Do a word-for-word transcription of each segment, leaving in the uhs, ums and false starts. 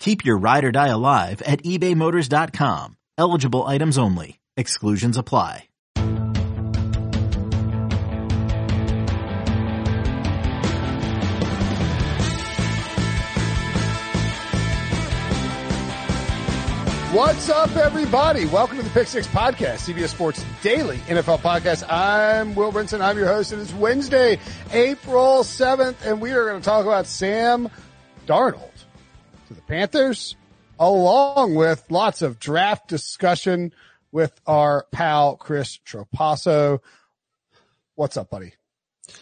Keep your ride or die alive at ebay motors dot com. Eligible items only. Exclusions apply. What's up, everybody? Welcome to the Pick six Podcast, C B S Sports Daily N F L Podcast. I'm Will Brinson. I'm your host, and it's Wednesday, April seventh, and we are going to talk about Sam Darnold to the Panthers, along with lots of draft discussion with our pal Chris Tropasso. What's up, buddy?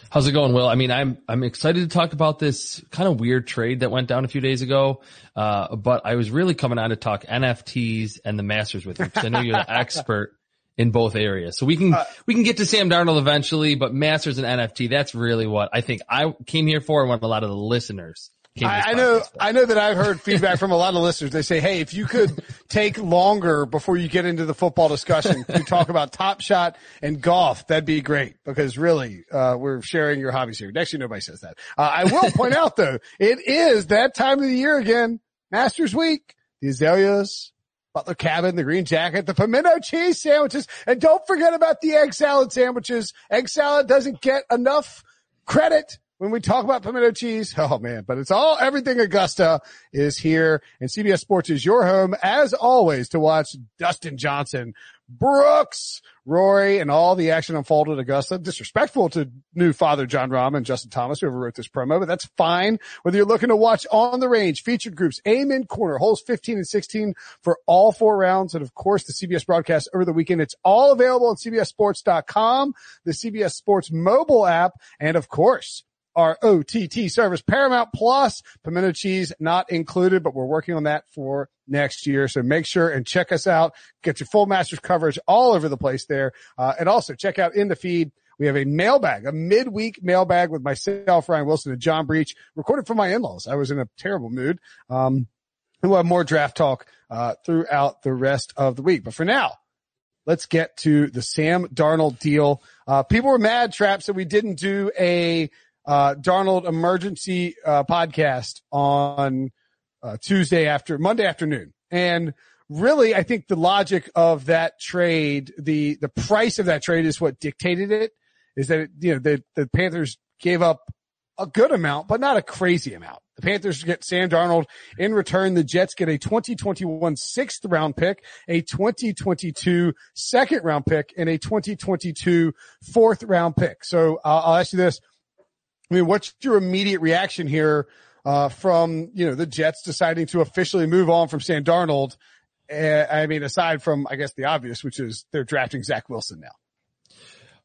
How's it going, Will? I mean, I'm I'm excited to talk about this kind of weird trade that went down a few days ago, uh, but I was really coming on to talk N F Ts and the Masters with you because I know you're an expert in both areas. So we can uh, we can get to Sam Darnold eventually, but Masters and N F T, that's really what I think I came here for and what a lot of the listeners. I, I know, I know that I've heard feedback from a lot of listeners. They say, hey, if you could take longer before you get into the football discussion to talk about Top Shot and golf, that'd be great because really, uh, we're sharing your hobbies here. Actually, nobody says that. Uh, I will point out though, it is that time of the year again, Masters Week, the azaleas, Butler Cabin, the green jacket, the pimento cheese sandwiches, and don't forget about the egg salad sandwiches. Egg salad doesn't get enough credit when we talk about pimento cheese. Oh man, but it's all, everything Augusta is here, and C B S Sports is your home as always to watch Dustin Johnson, Brooks, Rory, and all the action unfolded at Augusta. Disrespectful to new father John Rahm and Justin Thomas, who overwrote this promo, but that's fine. Whether you're looking to watch on the range, featured groups, aim in corner, holes fifteen and sixteen for all four rounds, and of course the C B S broadcast over the weekend. It's all available on C B S sports dot com, the C B S Sports mobile app, and of course our O T T service, Paramount Plus, pimento cheese not included, but we're working on that for next year. So make sure and check us out. Get your full Masters coverage all over the place there. Uh, and also check out in the feed. We have a mailbag, a midweek mailbag with myself, Ryan Wilson, and John Breach, recorded for my in-laws. I was in a terrible mood. Um, we'll have more draft talk, uh, throughout the rest of the week. But for now, let's get to the Sam Darnold deal. Uh, people were mad, Traps, that we didn't do a, Uh, Darnold emergency, uh, podcast on, uh, Tuesday after Monday afternoon. And really, I think the logic of that trade, the, the price of that trade is what dictated it, is that, it, you know, the, the Panthers gave up a good amount, but not a crazy amount. The Panthers get Sam Darnold. In return, the Jets get a twenty twenty-one sixth round pick, a twenty twenty-two second round pick, and a twenty twenty-two fourth round pick. So uh, I'll ask you this. I mean, what's your immediate reaction here uh from, you know, the Jets deciding to officially move on from Sam Darnold? Uh, I mean, aside from, I guess, the obvious, which is they're drafting Zach Wilson now.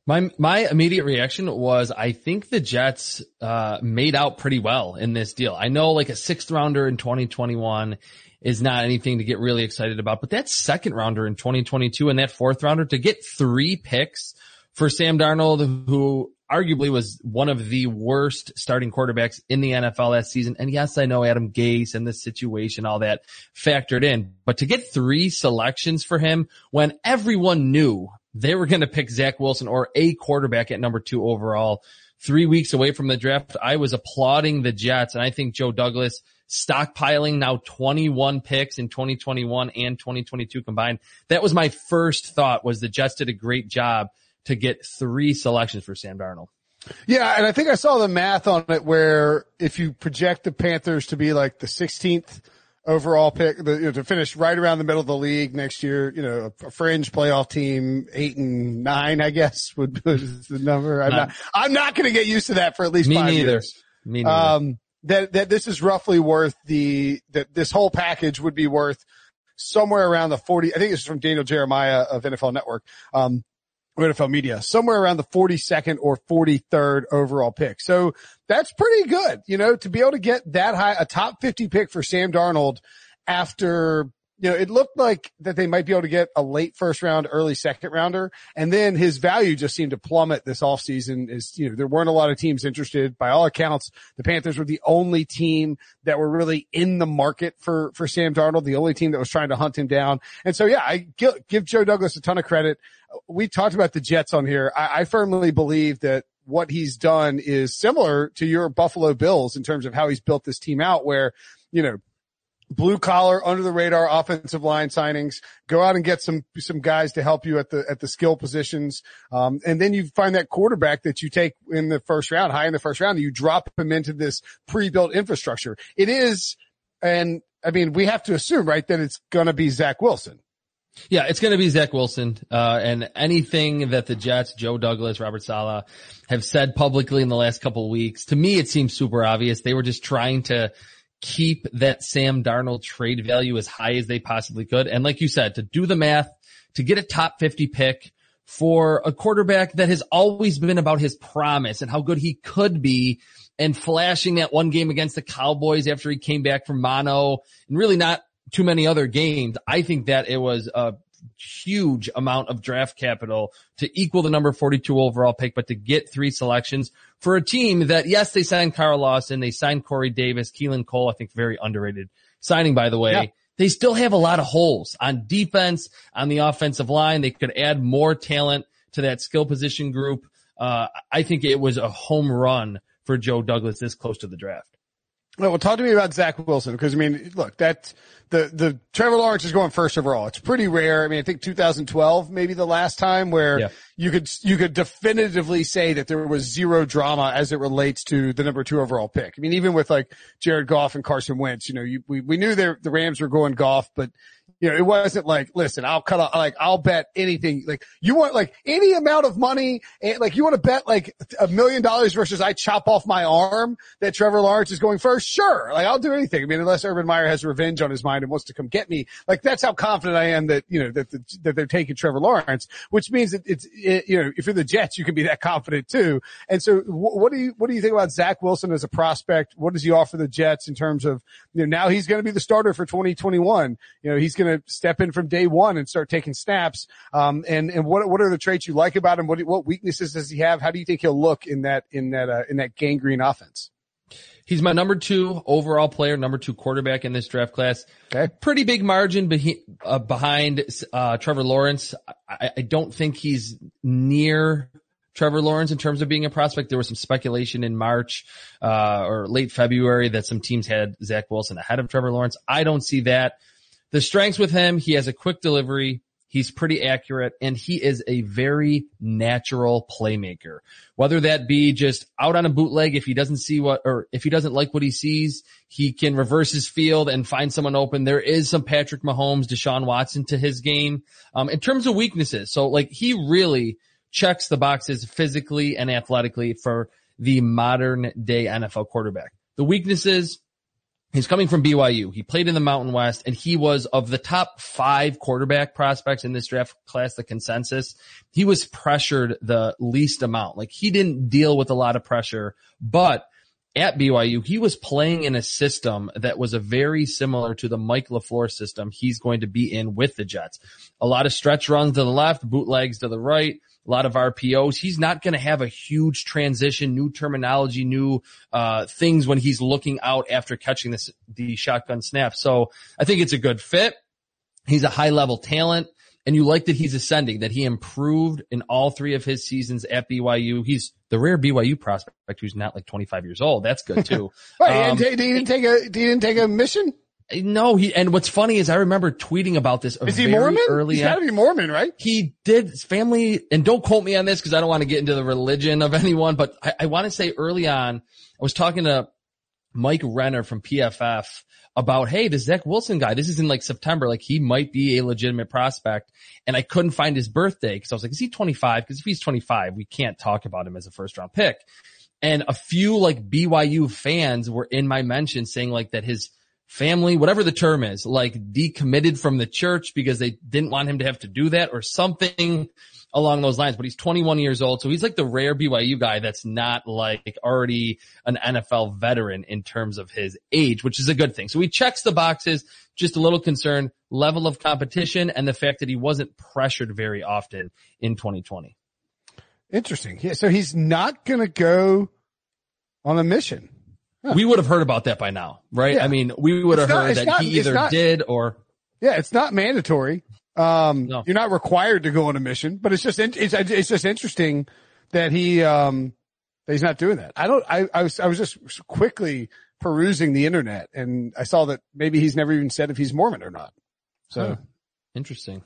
My my immediate reaction was I think the Jets uh made out pretty well in this deal. I know like a sixth rounder in twenty twenty-one is not anything to get really excited about, but that second rounder in twenty twenty-two and that fourth rounder to get three picks for Sam Darnold, who arguably was one of the worst starting quarterbacks in the N F L last season. And yes, I know Adam Gase and the situation, all that factored in. But to get three selections for him when everyone knew they were going to pick Zach Wilson or a quarterback at number two overall, three weeks away from the draft, I was applauding the Jets. And I think Joe Douglas stockpiling now twenty-one picks in twenty twenty-one and twenty twenty-two combined. That was my first thought, was the Jets did a great job to get three selections for Sam Darnold. Yeah, and I think I saw the math on it where if you project the Panthers to be like the sixteenth overall pick, the, you know, to finish right around the middle of the league next year, you know, a fringe playoff team, eight and nine, I guess, would be the number. I'm not, not I'm not going to get used to that for at least me five neither. years. Me neither. Um, that, that this is roughly worth the, that this whole package would be worth somewhere around the forty. I think this is from Daniel Jeremiah of N F L Network, um, N F L Media, somewhere around the forty-second or forty-third overall pick. So that's pretty good, you know, to be able to get that high, a top fifty pick for Sam Darnold after, you know, it looked like that they might be able to get a late first round, early second rounder. And then his value just seemed to plummet this offseason. Is, you know, there weren't a lot of teams interested. By all accounts, the Panthers were the only team that were really in the market for, for Sam Darnold, the only team that was trying to hunt him down. And so, yeah, I give Joe Douglas a ton of credit. We talked about the Jets on here. I, I firmly believe that what he's done is similar to your Buffalo Bills in terms of how he's built this team out where, you know, blue collar, under the radar offensive line signings. Go out and get some some guys to help you at the at the skill positions, um, and then you find that quarterback that you take in the first round, high in the first round. And you drop him into this pre-built infrastructure. It is, and I mean, we have to assume, right, that it's going to be Zach Wilson. Yeah, it's going to be Zach Wilson. Uh, and anything that the Jets, Joe Douglas, Robert Saleh have said publicly in the last couple of weeks, to me, it seems super obvious. They were just trying to keep that Sam Darnold trade value as high as they possibly could. And like you said, to do the math, to get a top fifty pick for a quarterback that has always been about his promise and how good he could be, and flashing that one game against the Cowboys after he came back from mono, and really not too many other games. I think that it was a huge amount of draft capital to equal the number forty-two overall pick, but to get three selections for a team that, yes, they signed Carl Lawson, they signed Corey Davis, Keelan Cole, I think very underrated signing, by the way. Yeah. They still have a lot of holes on defense, on the offensive line. They could add more talent to that skill position group. Uh, I think it was a home run for Joe Douglas this close to the draft. Well, talk to me about Zach Wilson, because, I mean, look, that the the Trevor Lawrence is going first overall. It's pretty rare. I mean, I think two thousand twelve, maybe the last time where yeah. you could you could definitively say that there was zero drama as it relates to the number two overall pick. I mean, even with like Jared Goff and Carson Wentz, you know, you, we we knew that the Rams were going Goff, but you know, it wasn't like, listen, I'll cut off, like, I'll bet anything. Like, you want, like, any amount of money, and, like, you want to bet, like, a million dollars versus I chop off my arm that Trevor Lawrence is going first? Sure. Like, I'll do anything. I mean, unless Urban Meyer has revenge on his mind and wants to come get me. Like, that's how confident I am that, you know, that, the, that they're taking Trevor Lawrence, which means that it's, it, you know, if you're the Jets, you can be that confident too. And so wh- what do you, what do you think about Zach Wilson as a prospect? What does he offer the Jets in terms of, you know, now he's going to be the starter for twenty twenty-one. You know, he's going to to step in from day one and start taking snaps. Um, and, and what, what are the traits you like about him? What, what weaknesses does he have? How do you think he'll look in that, in that, uh, in that gangrene offense? He's my number two overall player, number two quarterback in this draft class. Okay. Pretty big margin be- uh, behind, uh, Trevor Lawrence. I, I don't think he's near Trevor Lawrence in terms of being a prospect. There was some speculation in March, uh, or late February that some teams had Zach Wilson ahead of Trevor Lawrence. I don't see that. The strengths with him, he has a quick delivery, he's pretty accurate, and he is a very natural playmaker. Whether that be just out on a bootleg, if he doesn't see what, or if he doesn't like what he sees, he can reverse his field and find someone open. There is some Patrick Mahomes, Deshaun Watson to his game. Um, in terms of weaknesses, so like he really checks the boxes physically and athletically for the modern day N F L quarterback. The weaknesses, he's coming from B Y U. He played in the Mountain West, and he was of the top five quarterback prospects in this draft class, the consensus. He was pressured the least amount. Like, he didn't deal with a lot of pressure, but at B Y U, he was playing in a system that was a very similar to the Mike LaFleur system he's going to be in with the Jets. A lot of stretch runs to the left, bootlegs to the right, a lot of R P Os. He's not going to have a huge transition, new terminology, new uh things when he's looking out after catching this the shotgun snap. So I think it's a good fit. He's a high-level talent, and you like that he's ascending, that he improved in all three of his seasons at B Y U. He's the rare B Y U prospect who's not like twenty-five years old. That's good too. Right, um, and he didn't take a he didn't take a mission? No, he, and what's funny is I remember tweeting about this. Is he Mormon? Early He's gotta be Mormon, right? He did his family, and don't quote me on this because I don't want to get into the religion of anyone, but I, I want to say early on, I was talking to Mike Renner from P F F about, hey, the Zach Wilson guy, this is in like September, like he might be a legitimate prospect. And I couldn't find his birthday because I was like, is he twenty-five? Because if he's twenty-five, we can't talk about him as a first round pick. And a few like B Y U fans were in my mention saying like that his family, whatever the term is, like decommitted from the church because they didn't want him to have to do that or something along those lines. But he's twenty-one years old. So he's like the rare B Y U guy that's not like already an N F L veteran in terms of his age, which is a good thing. So he checks the boxes, just a little concern, level of competition, and the fact that he wasn't pressured very often in twenty twenty. Interesting. Yeah. So he's not going to go on a mission. Huh. We would have heard about that by now, right? Yeah. I mean, we would have heard that not, he either not, did or. Yeah. It's not mandatory. Um, no. You're not required to go on a mission, but it's just, it's, it's just interesting that he, um, that he's not doing that. I don't, I, I was, I was just quickly perusing the internet and I saw that maybe he's never even said if he's Mormon or not. So huh. Interesting.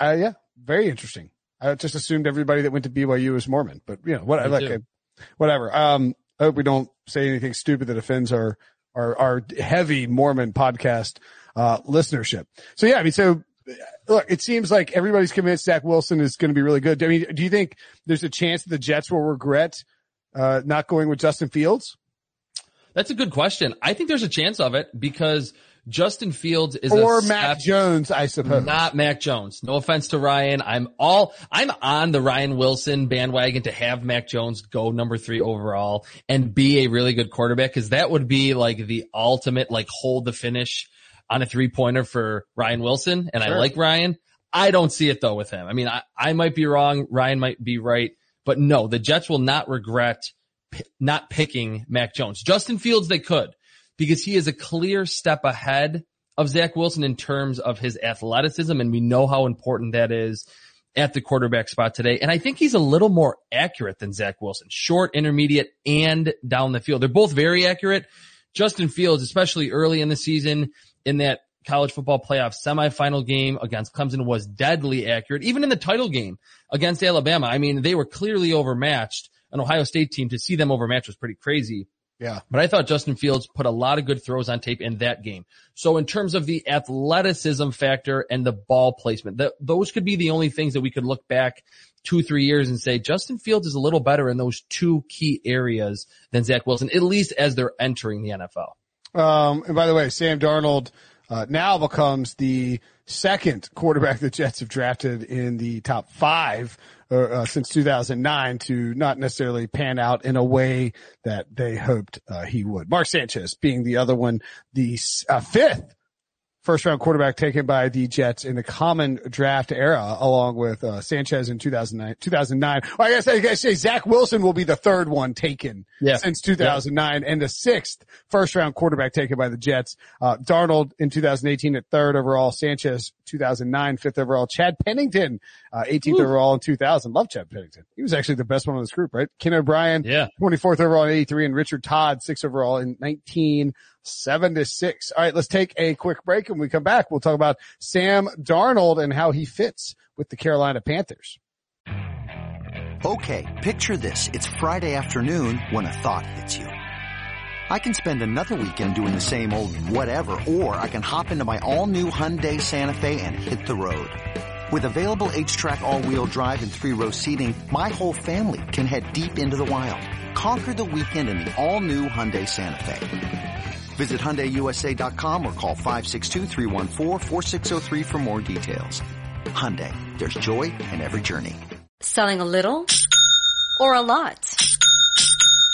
Uh, yeah. Very interesting. I just assumed everybody that went to B Y U is Mormon, but you know, what, like, whatever. Um, I hope we don't say anything stupid that offends our, our, our heavy Mormon podcast, uh, listenership. So yeah, I mean, so look, it seems like everybody's convinced Zach Wilson is going to be really good. I mean, do you think there's a chance that the Jets will regret, uh, not going with Justin Fields? That's a good question. I think there's a chance of it because Justin Fields is or a Mac Jones, I suppose. Not Mac Jones. No offense to Ryan. I'm all I'm on the Ryan Wilson bandwagon to have Mac Jones go number three overall and be a really good quarterback because that would be like the ultimate like hold the finish on a three pointer for Ryan Wilson. And sure. I like Ryan. I don't see it though with him. I mean, I, I might be wrong. Ryan might be right, but no, the Jets will not regret p- not picking Mac Jones. Justin Fields, they could. Because he is a clear step ahead of Zach Wilson in terms of his athleticism, and we know how important that is at the quarterback spot today. And I think he's a little more accurate than Zach Wilson, short, intermediate, and down the field. They're both very accurate. Justin Fields, especially early in the season, in that college football playoff semifinal game against Clemson, was deadly accurate. Even in the title game against Alabama, I mean, they were clearly overmatched. An Ohio State team, to see them overmatched was pretty crazy. Yeah. But I thought Justin Fields put a lot of good throws on tape in that game. So in terms of the athleticism factor and the ball placement, that those could be the only things that we could look back two, three years and say Justin Fields is a little better in those two key areas than Zach Wilson, at least as they're entering the N F L. Um, and by the way, Sam Darnold uh, now becomes the second quarterback the Jets have drafted in the top five Uh, since two thousand nine to not necessarily pan out in a way that they hoped uh, he would. Mark Sanchez being the other one, the uh, fifth first-round quarterback taken by the Jets in the common draft era, along with uh, Sanchez in two thousand nine. Well, I guess I guess say Zach Wilson will be the third one taken yeah. since two thousand nine yeah. and the sixth first-round quarterback taken by the Jets. Uh, Darnold in two thousand eighteen at third overall, Sanchez two thousand nine, fifth overall, Chad Pennington, uh, eighteenth Ooh. Overall in two thousand. Love Chad Pennington. He was actually the best one in this group, right? Ken O'Brien, yeah. twenty-fourth overall in eighty-three, and Richard Todd, sixth overall in nineteen. Seven to six. All right, let's take a quick break. When we come back, we'll talk about Sam Darnold and how he fits with the Carolina Panthers. Okay, picture this. It's Friday afternoon when a thought hits you. I can spend another weekend doing the same old whatever, or I can hop into my all-new Hyundai Santa Fe and hit the road. With available H-Track all-wheel drive and three-row seating, my whole family can head deep into the wild. Conquer the weekend in the all-new Hyundai Santa Fe. Visit Hyundai U S A dot com or call five six two, three one four, four six zero three for more details. Hyundai, there's joy in every journey. Selling a little or a lot?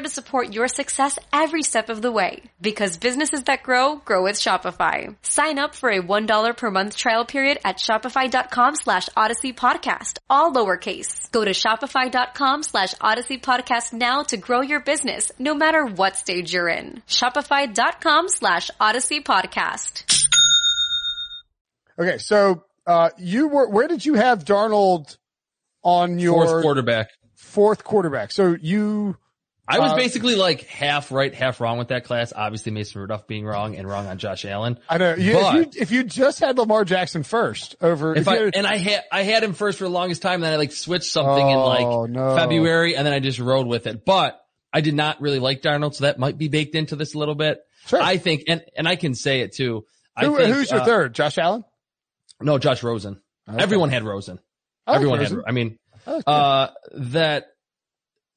to support your success every step of the way. Because businesses that grow, grow with Shopify. Sign up for a one dollar per month trial period at shopify.com slash Odyssey Podcast, all lowercase. Go to shopify.com slash Odyssey Podcast now to grow your business, no matter what stage you're in. Shopify.com slash Odyssey Podcast. Okay, so uh, you were, where did you have Darnold on your fourth quarterback? Fourth quarterback. So you, I was uh, basically like half right, half wrong with that class. Obviously, Mason Rudolph being wrong and wrong on Josh Allen. I know. You, if, you, if you just had Lamar Jackson first over, if if I, had, and I had I had him first for the longest time, and then I like switched something oh, in like no. February, and then I just rode with it. But I did not really like Darnold, so that might be baked into this a little bit. Sure. I think, and and I can say it too. I Who, think, who's your uh, third? Josh Allen? No, Josh Rosen. Okay. Everyone had Rosen. I like Everyone Rosen. had. I mean, I like uh that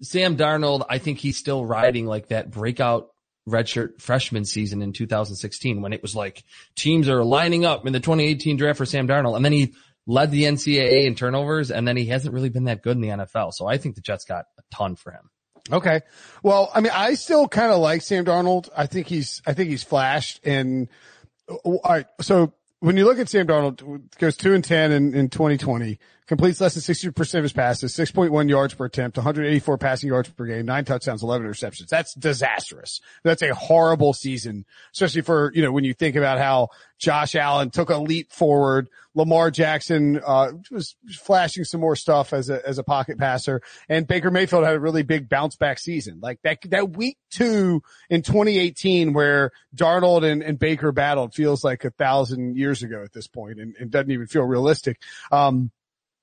Sam Darnold. I think he's still riding like that breakout redshirt freshman season in two thousand sixteen when it was like teams are lining up in the twenty eighteen draft for Sam Darnold, and then he led the N C double A in turnovers, and then he hasn't really been that good in the N F L. So I think the Jets got a ton for him. Okay. Well, I mean, I still kind of like Sam Darnold. I think he's, I think he's flashed. And all right. So when you look at Sam Darnold, goes two and ten in, in twenty twenty, completes less than sixty percent of his passes, six point one yards per attempt, one hundred eighty-four passing yards per game, nine touchdowns, eleven interceptions. That's disastrous. That's a horrible season, especially for, you know, when you think about how Josh Allen took a leap forward. Lamar Jackson, uh, was flashing some more stuff as a, as a pocket passer, and Baker Mayfield had a really big bounce back season. Like that, that week two in twenty eighteen where Darnold and, and Baker battled feels like a thousand years ago at this point, and, and doesn't even feel realistic. Um,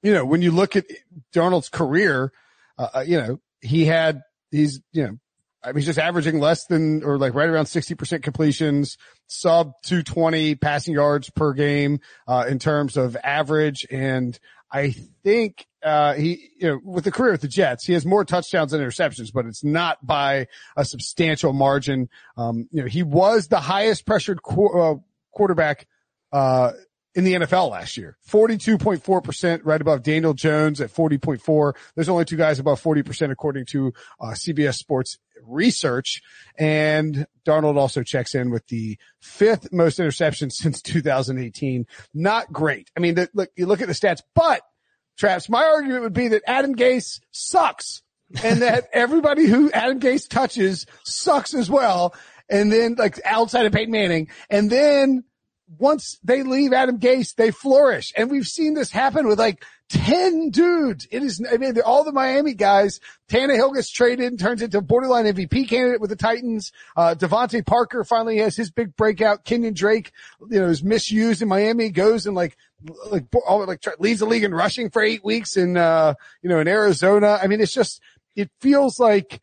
you know, when you look at Darnold's career, uh, you know, he had, he's, you know, I mean, he's just averaging less than, or like right around sixty percent completions, sub two twenty passing yards per game, uh, in terms of average. And I think, uh, he, you know, with the career with the Jets, he has more touchdowns than interceptions, but it's not by a substantial margin. Um, you know, he was the highest pressured qu- uh, quarterback, uh, in the N F L last year, forty-two point four percent, right above Daniel Jones at forty point four. There's only two guys above forty percent according to uh, C B S Sports research. And Darnold also checks in with the fifth most interceptions since two thousand eighteen. Not great. I mean, the, look, you look at the stats, but Traps, my argument would be that Adam Gase sucks and that everybody who Adam Gase touches sucks as well. And then like outside of Peyton Manning, and then once they leave Adam Gase, they flourish. And we've seen this happen with like ten dudes. It is, I mean, all the Miami guys. Tannehill gets traded and turns into a borderline M V P candidate with the Titans. Uh, Devontae Parker finally has his big breakout. Kenyon Drake, you know, is misused in Miami, goes and like, like, all, like, leads the league in rushing for eight weeks in, uh, you know, in Arizona. I mean, it's just, it feels like,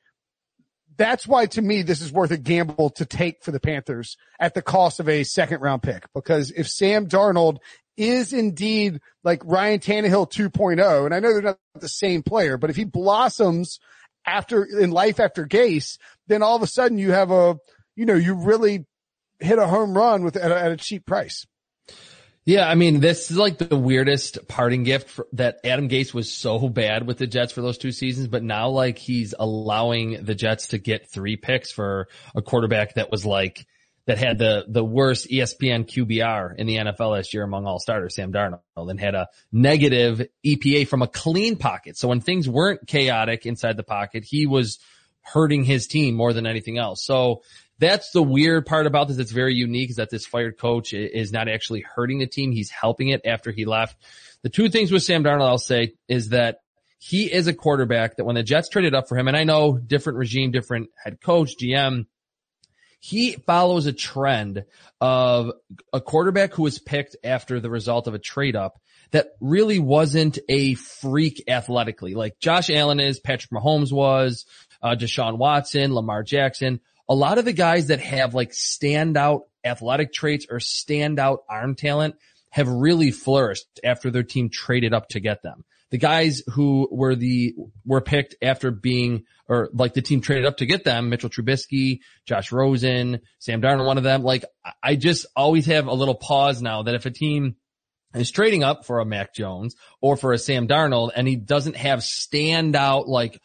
that's why, to me, this is worth a gamble to take for the Panthers at the cost of a second-round pick. Because if Sam Darnold is indeed like Ryan Tannehill two point oh, and I know they're not the same player, but if he blossoms after in life after Gase, then all of a sudden you have a, you know, you really hit a home run with at a, at a cheap price. Yeah, I mean, this is like the weirdest parting gift for, that Adam Gase was so bad with the Jets for those two seasons, but now like he's allowing the Jets to get three picks for a quarterback that was like, that had the, the worst E S P N Q B R in the N F L last year among all starters, Sam Darnold, and had a negative E P A from a clean pocket. So when things weren't chaotic inside the pocket, he was hurting his team more than anything else. So that's the weird part about this that's very unique, is that this fired coach is not actually hurting the team. He's helping it after he left. The two things with Sam Darnold I'll say is that he is a quarterback that when the Jets traded up for him, and I know different regime, different head coach, G M, he follows a trend of a quarterback who was picked after the result of a trade up that really wasn't a freak athletically. Like Josh Allen is, Patrick Mahomes was, uh, Deshaun Watson, Lamar Jackson. A lot of the guys that have like standout athletic traits or standout arm talent have really flourished after their team traded up to get them. The guys who were the, were picked after being, or like the team traded up to get them, Mitchell Trubisky, Josh Rosen, Sam Darnold, one of them. Like I just always have a little pause now that if a team is trading up for a Mac Jones or for a Sam Darnold and he doesn't have standout, like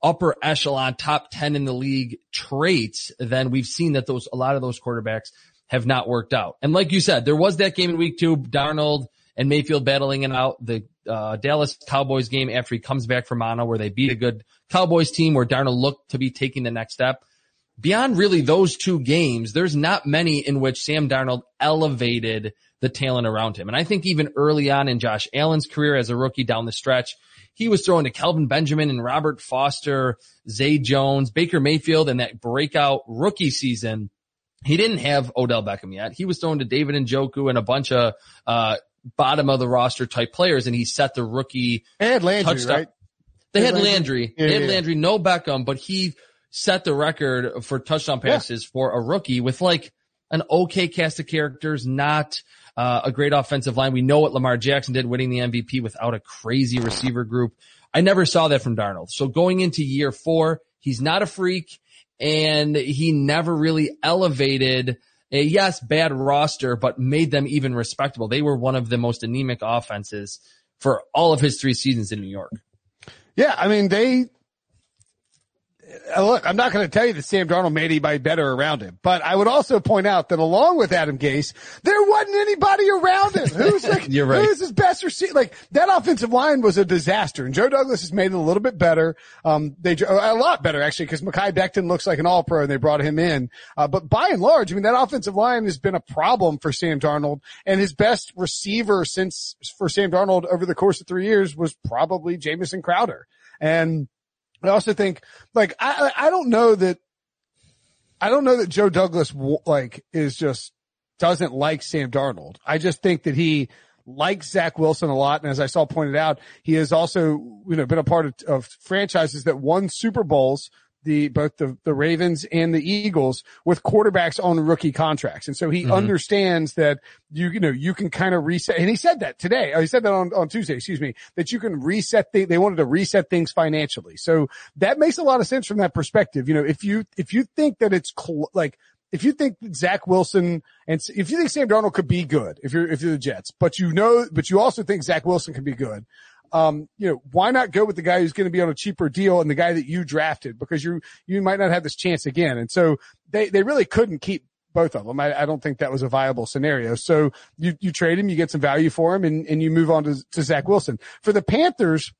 upper echelon, top ten in the league traits, then we've seen that those, a lot of those quarterbacks have not worked out. And like you said, there was that game in week two, Darnold and Mayfield battling it out, the uh Dallas Cowboys game after he comes back from mono where they beat a good Cowboys team where Darnold looked to be taking the next step. Beyond really those two games, there's not many in which Sam Darnold elevated the talent around him. And I think even early on in Josh Allen's career as a rookie down the stretch, he was throwing to Kelvin Benjamin and Robert Foster, Zay Jones, Baker Mayfield, and that breakout rookie season. He didn't have Odell Beckham yet. He was thrown to David Njoku and a bunch of uh bottom of the roster type players, and he set the rookie. They had Landry, touchdown. Right? They, they had Landry. Landry. Yeah, they had yeah. Landry, no Beckham, but he set the record for touchdown passes yeah. for a rookie with like an okay cast of characters, not uh, a great offensive line. We know what Lamar Jackson did, winning the M V P without a crazy receiver group. I never saw that from Darnold. So going into year four, he's not a freak. And he never really elevated a, yes, bad roster, but made them even respectable. They were one of the most anemic offenses for all of his three seasons in New York. Yeah, I mean, they – look, I'm not going to tell you that Sam Darnold made anybody better around him, but I would also point out that along with Adam Gase, there wasn't anybody around him. Who's like, You're right. Who's his best receiver? Like, that offensive line was a disaster, and Joe Douglas has made it a little bit better. Um, they a lot better, actually, because Mekhi Becton looks like an all-pro, and they brought him in. Uh, but by and large, I mean, that offensive line has been a problem for Sam Darnold, and his best receiver since for Sam Darnold over the course of three years was probably Jamison Crowder. And I also think, like, I, I don't know that, I don't know that Joe Douglas, like, is just, doesn't like Sam Darnold. I just think that he likes Zach Wilson a lot. And as I saw pointed out, he has also, you know, been a part of, of franchises that won Super Bowls, the, both the, the Ravens and the Eagles, with quarterbacks on rookie contracts. And so he mm-hmm. understands that you, you know, you can kind of reset. And he said that today. He said that on, on Tuesday, excuse me, that you can reset the, they wanted to reset things financially. So that makes a lot of sense from that perspective. You know, if you, if you think that it's cl- like, if you think Zach Wilson and if you think Sam Darnold could be good, if you're, if you're the Jets, but you know, but you also think Zach Wilson can be good. Um, you know, why not go with the guy who's going to be on a cheaper deal and the guy that you drafted, because you, you might not have this chance again. And so they, they really couldn't keep both of them. I, I don't think that was a viable scenario. So you, you trade him, you get some value for him, and, and you move on to, to Zach Wilson. For the Panthers,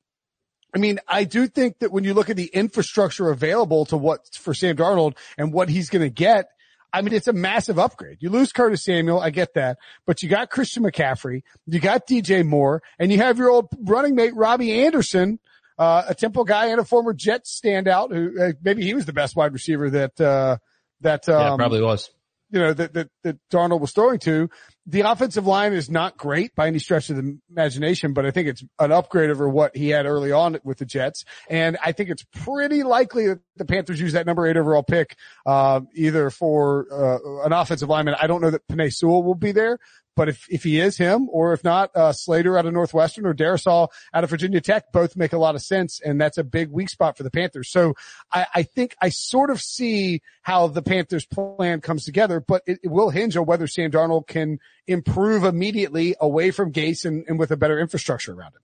I mean, I do think that when you look at the infrastructure available to what, for Sam Darnold and what he's going to get, I mean, it's a massive upgrade. You lose Curtis Samuel. I get that. But you got Christian McCaffrey. You got D J Moore. And you have your old running mate, Robbie Anderson, uh, a Temple guy and a former Jets standout who uh, maybe he was the best wide receiver that, uh, that, um, yeah, probably was, you know, that, that, that Darnold was throwing to. The offensive line is not great by any stretch of the imagination, but I think it's an upgrade over what he had early on with the Jets. And I think it's pretty likely that the Panthers use that number eight overall pick, uh, either for, uh, an offensive lineman. I don't know that Penei Sewell will be there, but if, if he is him, or if not, uh, Slater out of Northwestern or Darisaw out of Virginia Tech, both make a lot of sense. And that's a big weak spot for the Panthers. So I, I think I sort of see how the Panthers plan comes together, but it, it will hinge on whether Sam Darnold can improve immediately away from Gase and, and with a better infrastructure around him.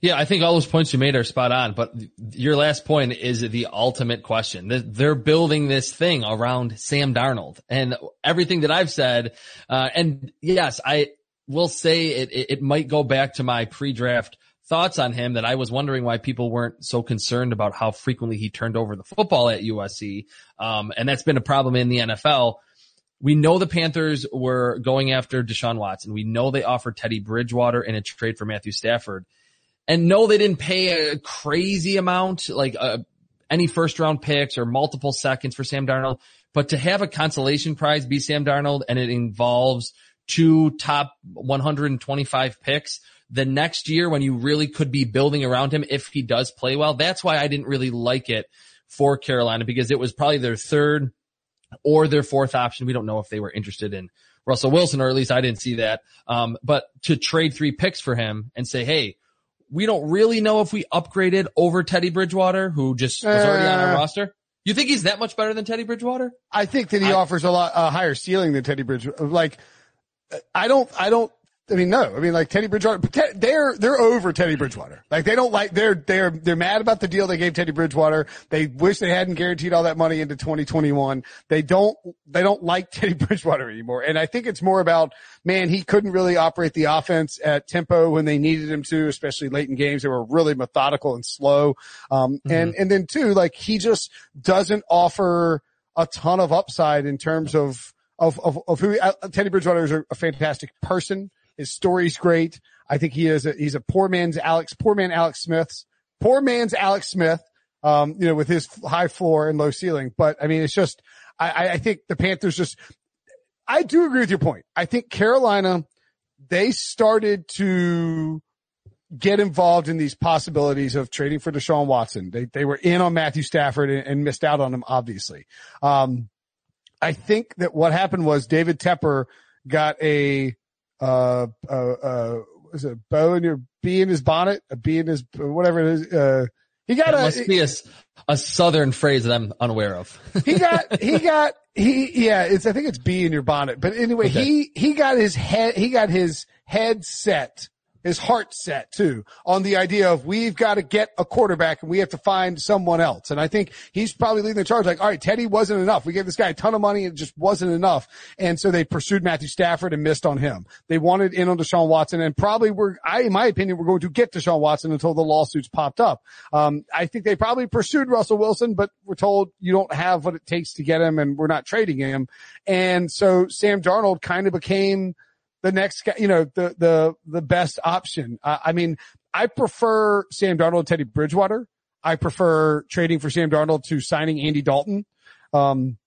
Yeah, I think all those points you made are spot on, but your last point is the ultimate question. They're building this thing around Sam Darnold and everything that I've said. Uh, and yes, I will say it, it might go back to my pre-draft thoughts on him, that I was wondering why people weren't so concerned about how frequently he turned over the football at U S C. Um, and that's been a problem in the N F L. We know the Panthers were going after Deshaun Watson. We know they offered Teddy Bridgewater in a trade for Matthew Stafford. And no, they didn't pay a crazy amount, like uh, any first-round picks or multiple seconds for Sam Darnold. But to have a consolation prize be Sam Darnold, and it involves two top one hundred twenty-five picks, the next year when you really could be building around him if he does play well. That's why I didn't really like it for Carolina, because it was probably their third or their fourth option. We don't know if they were interested in Russell Wilson, or at least I didn't see that. Um, but to trade three picks for him and say, hey, we don't really know if we upgraded over Teddy Bridgewater, who just was already on our roster. You think he's that much better than Teddy Bridgewater? I think that he I, offers a lot a higher ceiling than Teddy Bridgewater. Like, I don't, I don't, I mean, no, I mean, like Teddy Bridgewater, they're, they're over Teddy Bridgewater. Like, they don't like, they're, they're, they're mad about the deal they gave Teddy Bridgewater. They wish they hadn't guaranteed all that money into twenty twenty-one. They don't, they don't like Teddy Bridgewater anymore. And I think it's more about, man, he couldn't really operate the offense at tempo when they needed him to, especially late in games. They were really methodical and slow. Um, mm-hmm. and, and then too, like, he just doesn't offer a ton of upside in terms of, of, of, of who, uh, Teddy Bridgewater is a, a fantastic person. His story's great. I think he is a, he's a poor man's Alex, poor man Alex Smith's, poor man's Alex Smith, um, you know, with his high floor and low ceiling. But I mean, it's just, I, I think the Panthers just, I do agree with your point. I think Carolina, they started to get involved in these possibilities of trading for Deshaun Watson. They, they were in on Matthew Stafford and, and missed out on him, obviously. Um, I think that what happened was David Tepper got a, Uh, uh, uh, was it a bow in your bee in his bonnet? A bee in his, whatever it is. Uh, he got that a, must be a, a southern phrase that I'm unaware of. he got, he got, he, yeah, it's, I think it's bee in your bonnet. But anyway, okay. he, he got his head, he got his head set, his heart set too, on the idea of we've got to get a quarterback and we have to find someone else. And I think he's probably leading the charge like, all right, Teddy wasn't enough. We gave this guy a ton of money and it just wasn't enough. And so they pursued Matthew Stafford and missed on him. They wanted in on Deshaun Watson and probably were, I, in my opinion, we're going to get Deshaun Watson until the lawsuits popped up. Um, I think they probably pursued Russell Wilson, but were told you don't have what it takes to get him and we're not trading him. And so Sam Darnold kind of became the next guy, you know, the, the, the best option. Uh, I mean, I prefer Sam Darnold to Teddy Bridgewater. I prefer trading for Sam Darnold to signing Andy Dalton. Um,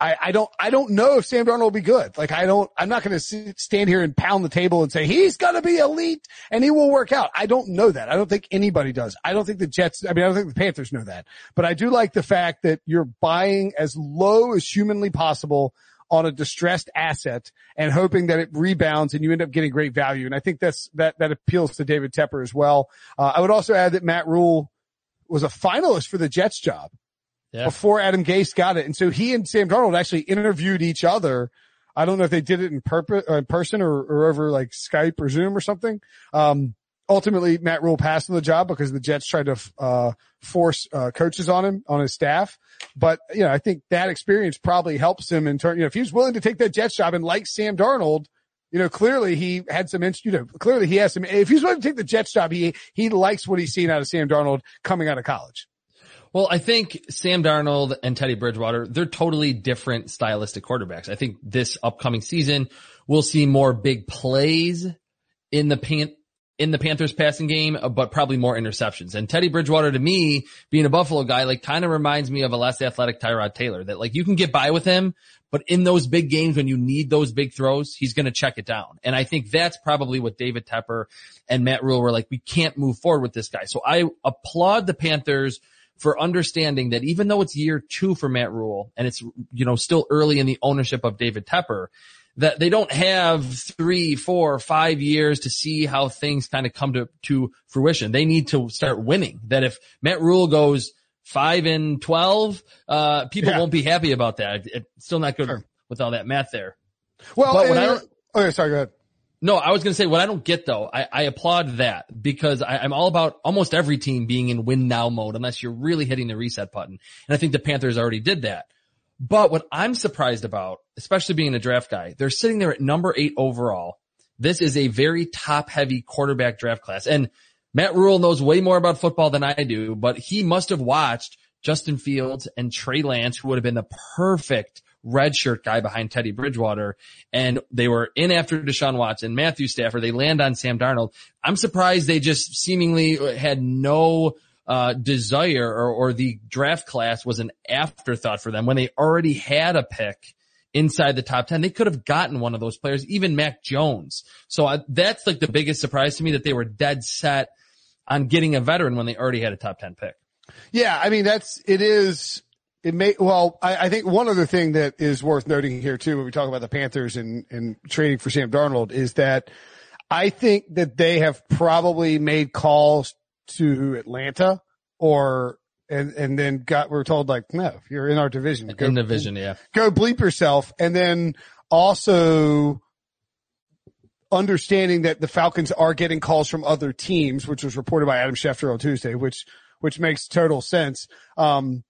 I, I don't, I don't know if Sam Darnold will be good. Like, I don't, I'm not going to stand here and pound the table and say he's going to be elite and he will work out. I don't know that. I don't think anybody does. I don't think the Jets, I mean, I don't think the Panthers know that, but I do like the fact that you're buying as low as humanly possible on a distressed asset and hoping that it rebounds and you end up getting great value. And I think that's, that, that appeals to David Tepper as well. Uh, I would also add that Matt Rule was a finalist for the Jets job yeah. before Adam Gase got it. And so he and Sam Darnold actually interviewed each other. I don't know if they did it in purpose or in person or, or over like Skype or Zoom or something. Um, ultimately Matt Rule passed on the job because the Jets tried to, uh, force, uh, coaches on him, on his staff. But, you know, I think that experience probably helps him in turn. You know, if he was willing to take that Jets job and like Sam Darnold, you know, clearly he had some, you know, clearly he has some, if he's willing to take the Jets job, he, he likes what he's seen out of Sam Darnold coming out of college. Well, I think Sam Darnold and Teddy Bridgewater, they're totally different stylistic quarterbacks. I think this upcoming season, we'll see more big plays in the pan, in the Panthers passing game, but probably more interceptions. And Teddy Bridgewater, to me, being a Buffalo guy, like kind of reminds me of a less athletic Tyrod Taylor, that like you can get by with him, but in those big games when you need those big throws, he's going to check it down. And I think that's probably what David Tepper and Matt Rule were like, we can't move forward with this guy. So I applaud the Panthers for understanding that even though it's year two for Matt Rule and it's, you know, still early in the ownership of David Tepper, that they don't have three, four, five years to see how things kind of come to, to fruition. They need to start winning. That if Matt Rule goes five and twelve, uh, people yeah. won't be happy about that. It's still not good sure. with all that math there. Well, but when I don't, okay, sorry, go ahead. No, I was going to say what I don't get though. I, I applaud that because I, I'm all about almost every team being in win now mode unless you're really hitting the reset button. And I think the Panthers already did that. But what I'm surprised about, especially being a draft guy, they're sitting there at number eight overall. This is a very top-heavy quarterback draft class. And Matt Rule knows way more about football than I do, but he must have watched Justin Fields and Trey Lance, who would have been the perfect redshirt guy behind Teddy Bridgewater. And they were in after Deshaun Watson, Matthew Stafford. They land on Sam Darnold. I'm surprised they just seemingly had no – uh desire or, or the draft class was an afterthought for them when they already had a pick inside the top ten. They could have gotten one of those players, even Mac Jones. So I, that's like the biggest surprise to me, that they were dead set on getting a veteran when they already had a top ten pick. Yeah, I mean, that's, it is, it may, well, I, I think one other thing that is worth noting here too, when we talk about the Panthers and, and trading for Sam Darnold, is that I think that they have probably made calls to Atlanta or, and, and then got, we're told like, no, you're in our division. Go, in the division, yeah. Go bleep yourself. And then also, understanding that the Falcons are getting calls from other teams, which was reported by Adam Schefter on Tuesday, which, which makes total sense. Um,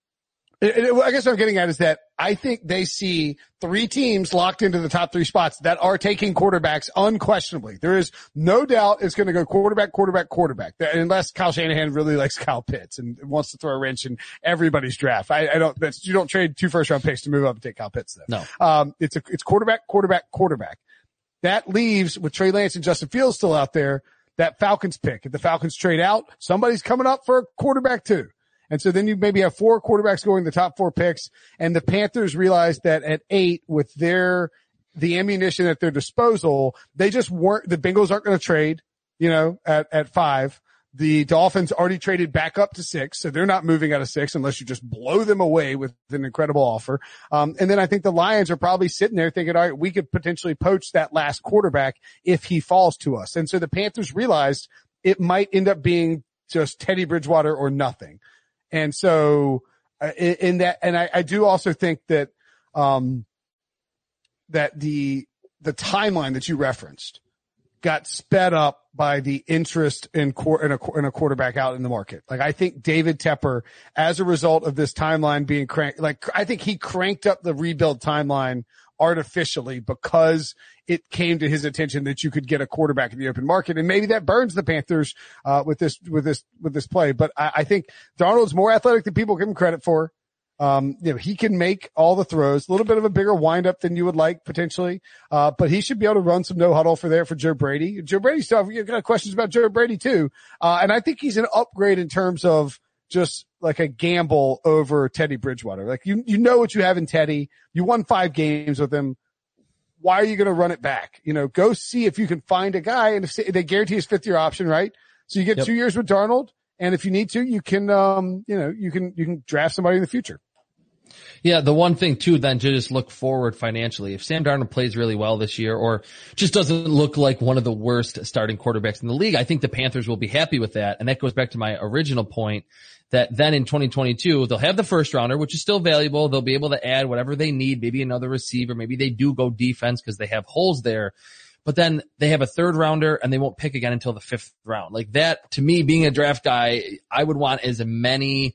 it, it, I guess what I'm getting at is that I think they see three teams locked into the top three spots that are taking quarterbacks unquestionably. There is no doubt it's going to go quarterback, quarterback, quarterback, unless Kyle Shanahan really likes Kyle Pitts and wants to throw a wrench in everybody's draft. I, I don't, that's, you don't trade two first round picks to move up and take Kyle Pitts though. No. Um, it's a, it's quarterback, quarterback, quarterback. That leaves, with Trey Lance and Justin Fields still out there, that Falcons pick. If the Falcons trade out, somebody's coming up for a quarterback too. And so then you maybe have four quarterbacks going the top four picks, and the Panthers realized that at eight, with their, the ammunition at their disposal, they just weren't, the Bengals aren't going to trade, you know, at, at five. The Dolphins already traded back up to six, so they're not moving out of six unless you just blow them away with an incredible offer. Um, and then I think the Lions are probably sitting there thinking, all right, we could potentially poach that last quarterback if he falls to us. And so the Panthers realized it might end up being just Teddy Bridgewater or nothing. And so uh, in, in that, and I, I do also think that, um, that the, the timeline that you referenced got sped up by the interest in, cor- in, a, in a quarterback out in the market. Like, I think David Tepper, as a result of this timeline being cranked, like, I think he cranked up the rebuild timeline artificially because it came to his attention that you could get a quarterback in the open market. And maybe that burns the Panthers, uh, with this, with this, with this play. But I, I think Darnold's more athletic than people give him credit for. Um, you know, he can make all the throws, a little bit of a bigger wind up than you would like potentially. Uh, but he should be able to run some no huddle for there for Joe Brady. Joe Brady stuff, you've got questions about Joe Brady too. Uh, and I think he's an upgrade in terms of just like a gamble over Teddy Bridgewater. Like, you, you know what you have in Teddy. You won five games with him. Why are you going to run it back? You know, go see if you can find a guy, and if they guarantee his fifth year option, right? So you get yep. two years with Darnold. And if you need to, you can, um, you know, you can, you can draft somebody in the future. Yeah, the one thing too, then, to just look forward financially. If Sam Darnold plays really well this year, or just doesn't look like one of the worst starting quarterbacks in the league, I think the Panthers will be happy with that. And that goes back to my original point that then in twenty twenty-two, they'll have the first rounder, which is still valuable. They'll be able to add whatever they need, maybe another receiver. Maybe they do go defense because they have holes there. But then they have a third rounder, and they won't pick again until the fifth round. Like, that, to me, being a draft guy, I would want as many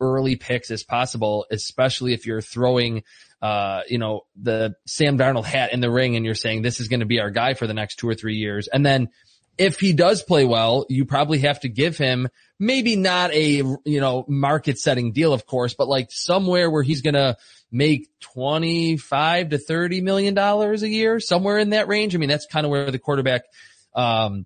early picks as possible, especially if you're throwing, uh, you know, the Sam Darnold hat in the ring and you're saying this is going to be our guy for the next two or three years. And then if he does play well, you probably have to give him maybe not a, you know, market setting deal, of course, but like somewhere where he's going to make twenty-five to thirty million dollars a year, somewhere in that range. I mean, that's kind of where the quarterback, um,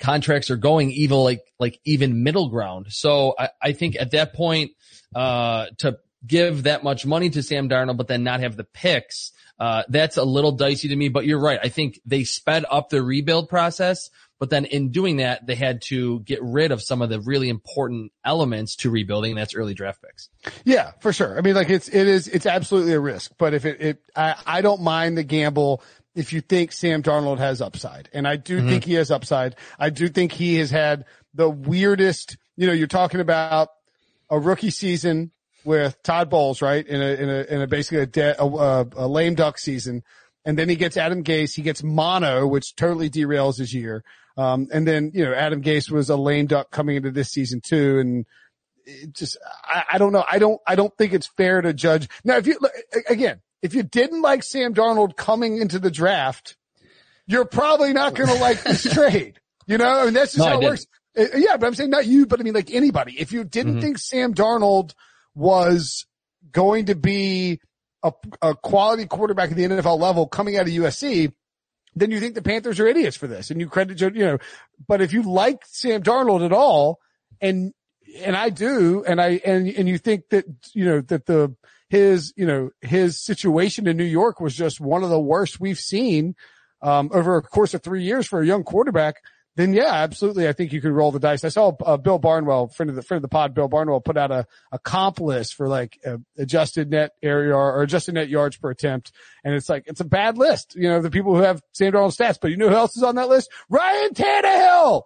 contracts are going, even like, like even middle ground. So I, I think at that point, uh, to give that much money to Sam Darnold, but then not have the picks, uh, that's a little dicey to me, but you're right. I think they sped up the rebuild process, but then in doing that, they had to get rid of some of the really important elements to rebuilding. And that's early draft picks. Yeah, for sure. I mean, like it's, it is, it's absolutely a risk, but if it, it, I, I don't mind the gamble. If you think Sam Darnold has upside, and I do mm-hmm. think he has upside, I do think he has had the weirdest, you know, you're talking about a rookie season with Todd Bowles, right? In a, in a, in a basically a, de- a, a lame duck season. And then he gets Adam Gase. He gets mono, which totally derails his year. Um, and then, you know, Adam Gase was a lame duck coming into this season too. And it just, I, I don't know. I don't, I don't think it's fair to judge. Now, if you, again, if you didn't like Sam Darnold coming into the draft, you're probably not going to like this trade. You know, I mean, that's just no, how it works. Yeah, but I'm saying not you, but I mean, like anybody. If you didn't mm-hmm. think Sam Darnold was going to be a, a quality quarterback at the N F L level coming out of U S C, then you think the Panthers are idiots for this, and you credit, you know. But if you like Sam Darnold at all, and and I do, and I and and you think that you know that the his you know his situation in New York was just one of the worst we've seen um over a course of three years for a young quarterback. Then yeah, absolutely, I think you could roll the dice. I saw uh, Bill Barnwell, friend of the friend of the pod, Bill Barnwell put out a a comp list for like uh, adjusted net area or adjusted net yards per attempt, and it's like it's a bad list. You know, the people who have Sam Darnold stats, but you know who else is on that list? Ryan Tannehill.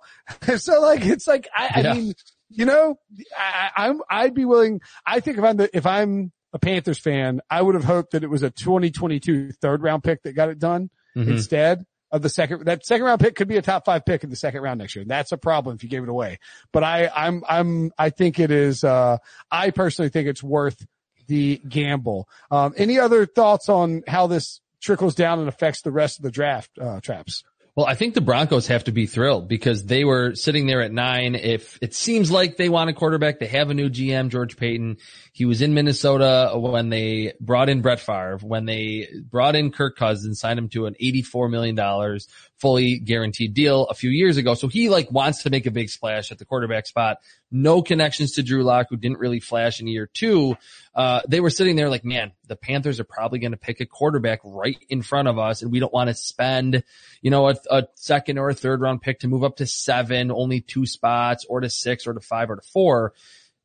so like it's like I, yeah. I mean. You know, I, I'm, I'd be willing, I think if I'm the, if I'm a Panthers fan, I would have hoped that it was a twenty twenty-two third round pick that got it done mm-hmm. instead of the second, that second round pick could be a top five pick in the second round next year. That's a problem if you gave it away. But I, I'm, I'm, I think it is, uh, I personally think it's worth the gamble. Um, any other thoughts on how this trickles down and affects the rest of the draft, uh, Traps? Well, I think the Broncos have to be thrilled because they were sitting there at nine. If it seems like they want a quarterback, they have a new G M, George Payton. He was in Minnesota when they brought in Brett Favre, when they brought in Kirk Cousins, signed him to an eighty-four million dollars fully guaranteed deal a few years ago. So he like wants to make a big splash at the quarterback spot. No connections to Drew Lock, who didn't really flash in year two. Uh, they were sitting there like, man, the Panthers are probably going to pick a quarterback right in front of us, and we don't want to spend, you know, a, a second or a third round pick to move up to seven, only two spots, or to six, or to five, or to four.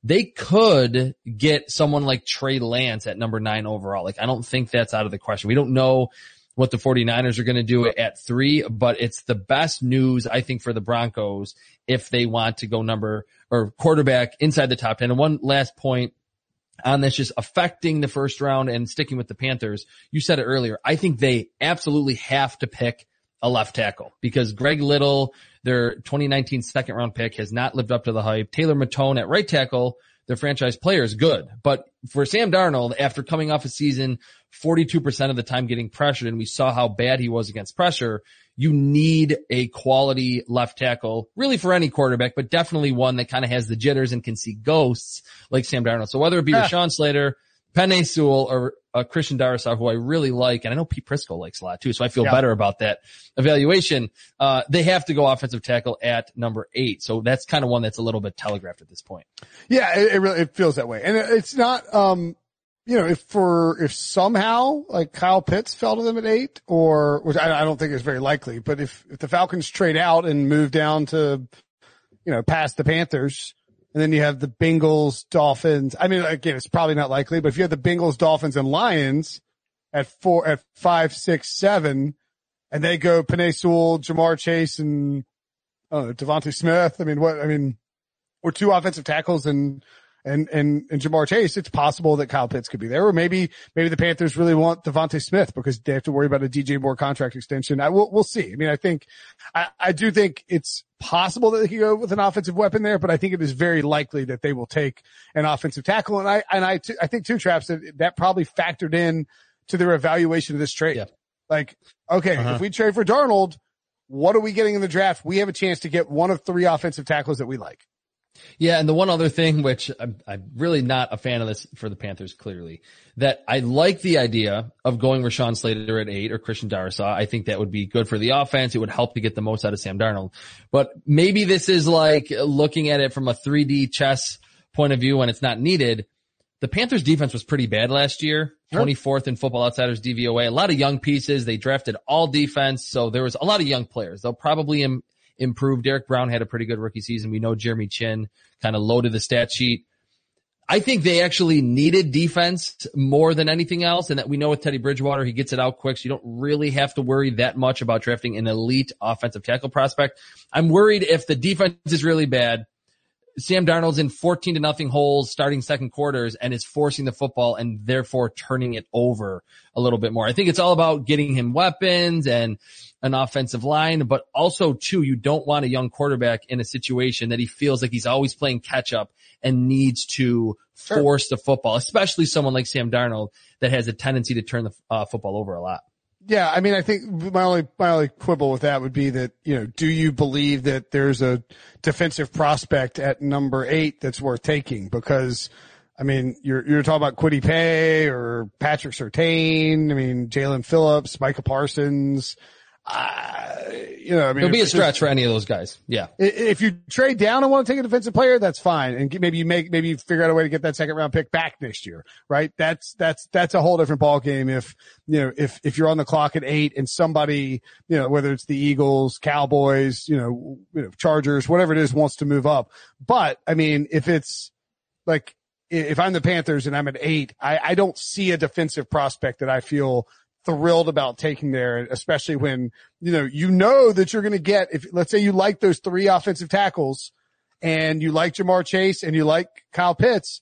They could get someone like Trey Lance at number nine overall. Like, I don't think that's out of the question. We don't know what the 49ers are going to do at three, but it's the best news, I think, for the Broncos if they want to go number or quarterback inside the top ten. And one last point on this, just affecting the first round and sticking with the Panthers. You said it earlier. I think they absolutely have to pick a left tackle because Greg Little, their twenty nineteen second round pick, has not lived up to the hype. Taylor Matone at right tackle, their franchise player, is good. But for Sam Darnold, after coming off a season forty-two percent of the time getting pressured, and we saw how bad he was against pressure, you need a quality left tackle, really for any quarterback, but definitely one that kind of has the jitters and can see ghosts like Sam Darnold. So whether it be yeah. Rashawn Slater, Penei Sewell, or uh, Christian Darrisaw, who I really like, and I know Pete Prisco likes a lot too, so I feel yeah. better about that evaluation, uh, they have to go offensive tackle at number eight. So that's kind of one that's a little bit telegraphed at this point. Yeah, it, it really, it feels that way. And it, it's not, um, you know, if for, if somehow like Kyle Pitts fell to them at eight, or, which I, I don't think is very likely, but if, if the Falcons trade out and move down to, you know, past the Panthers, and then you have the Bengals, Dolphins. I mean, again, it's probably not likely, but if you have the Bengals, Dolphins, and Lions at four, at five, six, seven, and they go Penei Sewell, Jamar Chase, and, I don't know, Devontae Smith. I mean, what, I mean, or two offensive tackles and, And, and, and Jamar Chase, it's possible that Kyle Pitts could be there. Or maybe, maybe the Panthers really want Devontae Smith because they have to worry about a D J Moore contract extension. I will, we'll see. I mean, I think, I, I do think it's possible that they could go with an offensive weapon there, but I think it is very likely that they will take an offensive tackle. And I, and I, t- I think two Traps that, that probably factored in to their evaluation of this trade. Yeah. Like, okay, uh-huh. if we trade for Darnold, what are we getting in the draft? We have a chance to get one of three offensive tackles that we like. Yeah, and the one other thing, which I'm, I'm really not a fan of this for the Panthers, clearly, that I like the idea of going Rashawn Slater at eight or Christian Darrisaw. I think that would be good for the offense. It would help to get the most out of Sam Darnold. But maybe this is like looking at it from a three D chess point of view when it's not needed. The Panthers' defense was pretty bad last year, twenty-fourth in Football Outsiders D V O A. A lot of young pieces. They drafted all defense, so there was a lot of young players. They'll probably im- improved. Derek Brown had a pretty good rookie season. We know Jeremy Chin kind of loaded the stat sheet. I think they actually needed defense more than anything else, and that we know with Teddy Bridgewater, he gets it out quick, so you don't really have to worry that much about drafting an elite offensive tackle prospect. I'm worried if the defense is really bad, Sam Darnold's in fourteen to nothing holes starting second quarters and is forcing the football and therefore turning it over a little bit more. I think it's all about getting him weapons and an offensive line, but also too, you don't want a young quarterback in a situation that he feels like he's always playing catch up and needs to sure. force the football, especially someone like Sam Darnold that has a tendency to turn the uh, football over a lot. Yeah. I mean, I think my only, my only quibble with that would be that, you know, do you believe that there's a defensive prospect at number eight that's worth taking? Because, I mean, you're, you're talking about Kwity Paye or Patrick Surtain. I mean, Jalen Phillips, Micah Parsons. Uh, you know, I mean, it'll be a stretch for any of those guys. Yeah. If you trade down and want to take a defensive player, that's fine. And maybe you make, maybe you figure out a way to get that second round pick back next year, right? That's, that's, that's a whole different ball game. If, you know, if, if you're on the clock at eight and somebody, you know, whether it's the Eagles, Cowboys, you know, you know, Chargers, whatever it is, wants to move up. But I mean, if it's like, if I'm the Panthers and I'm at eight, I, I don't see a defensive prospect that I feel thrilled about taking there, especially when, you know, you know that you're going to get, if let's say you like those three offensive tackles and you like Jamar Chase and you like Kyle Pitts,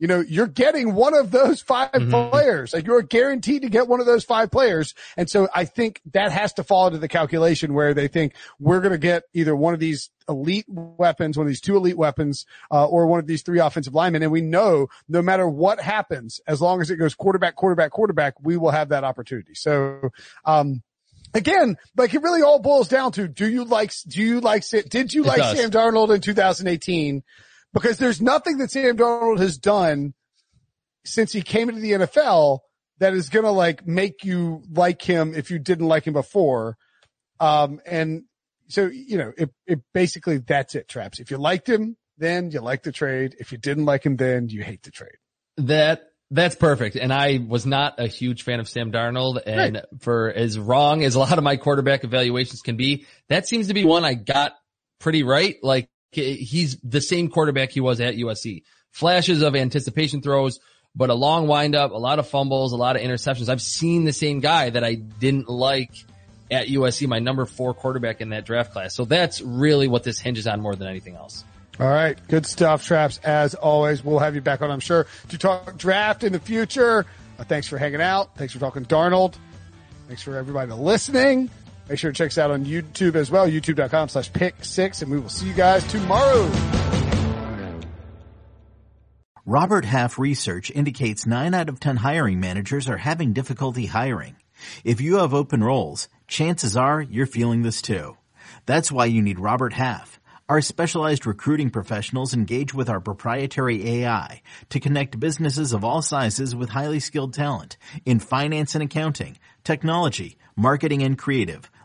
you know, you're getting one of those five mm-hmm. players. Like, you're guaranteed to get one of those five players. And so I think that has to fall into the calculation where they think we're going to get either one of these elite weapons, one of these two elite weapons, uh, or one of these three offensive linemen. And we know no matter what happens, as long as it goes quarterback, quarterback, quarterback, we will have that opportunity. So, um, again, like, it really all boils down to, do you like, do you like, did you it like does. Sam Darnold in two thousand eighteen? Because there's nothing that Sam Darnold has done since he came into the N F L that is going to, like, make you like him if you didn't like him before. Um, and so, you know, it, it basically, that's it, Traps. If you liked him, then you like the trade. If you didn't like him, then you hate the trade. That, that's perfect. And I was not a huge fan of Sam Darnold. And right. for as wrong as a lot of my quarterback evaluations can be, that seems to be one I got pretty right. Like, he's the same quarterback he was at U S C. Flashes of anticipation throws, but a long windup, a lot of fumbles, a lot of interceptions. I've seen the same guy that I didn't like at U S C, my number four quarterback in that draft class. So that's really what this hinges on more than anything else. All right. Good stuff, Traps. As always, we'll have you back on, I'm sure, to talk draft in the future. Uh, thanks for hanging out. Thanks for talking Darnold. Thanks for everybody listening. Make sure to check us out on YouTube as well, youtube.com slash pick six, and we will see you guys tomorrow. Robert Half research indicates nine out of ten hiring managers are having difficulty hiring. If you have open roles, chances are you're feeling this too. That's why you need Robert Half. Our specialized recruiting professionals engage with our proprietary A I to connect businesses of all sizes with highly skilled talent in finance and accounting, technology, marketing and creative,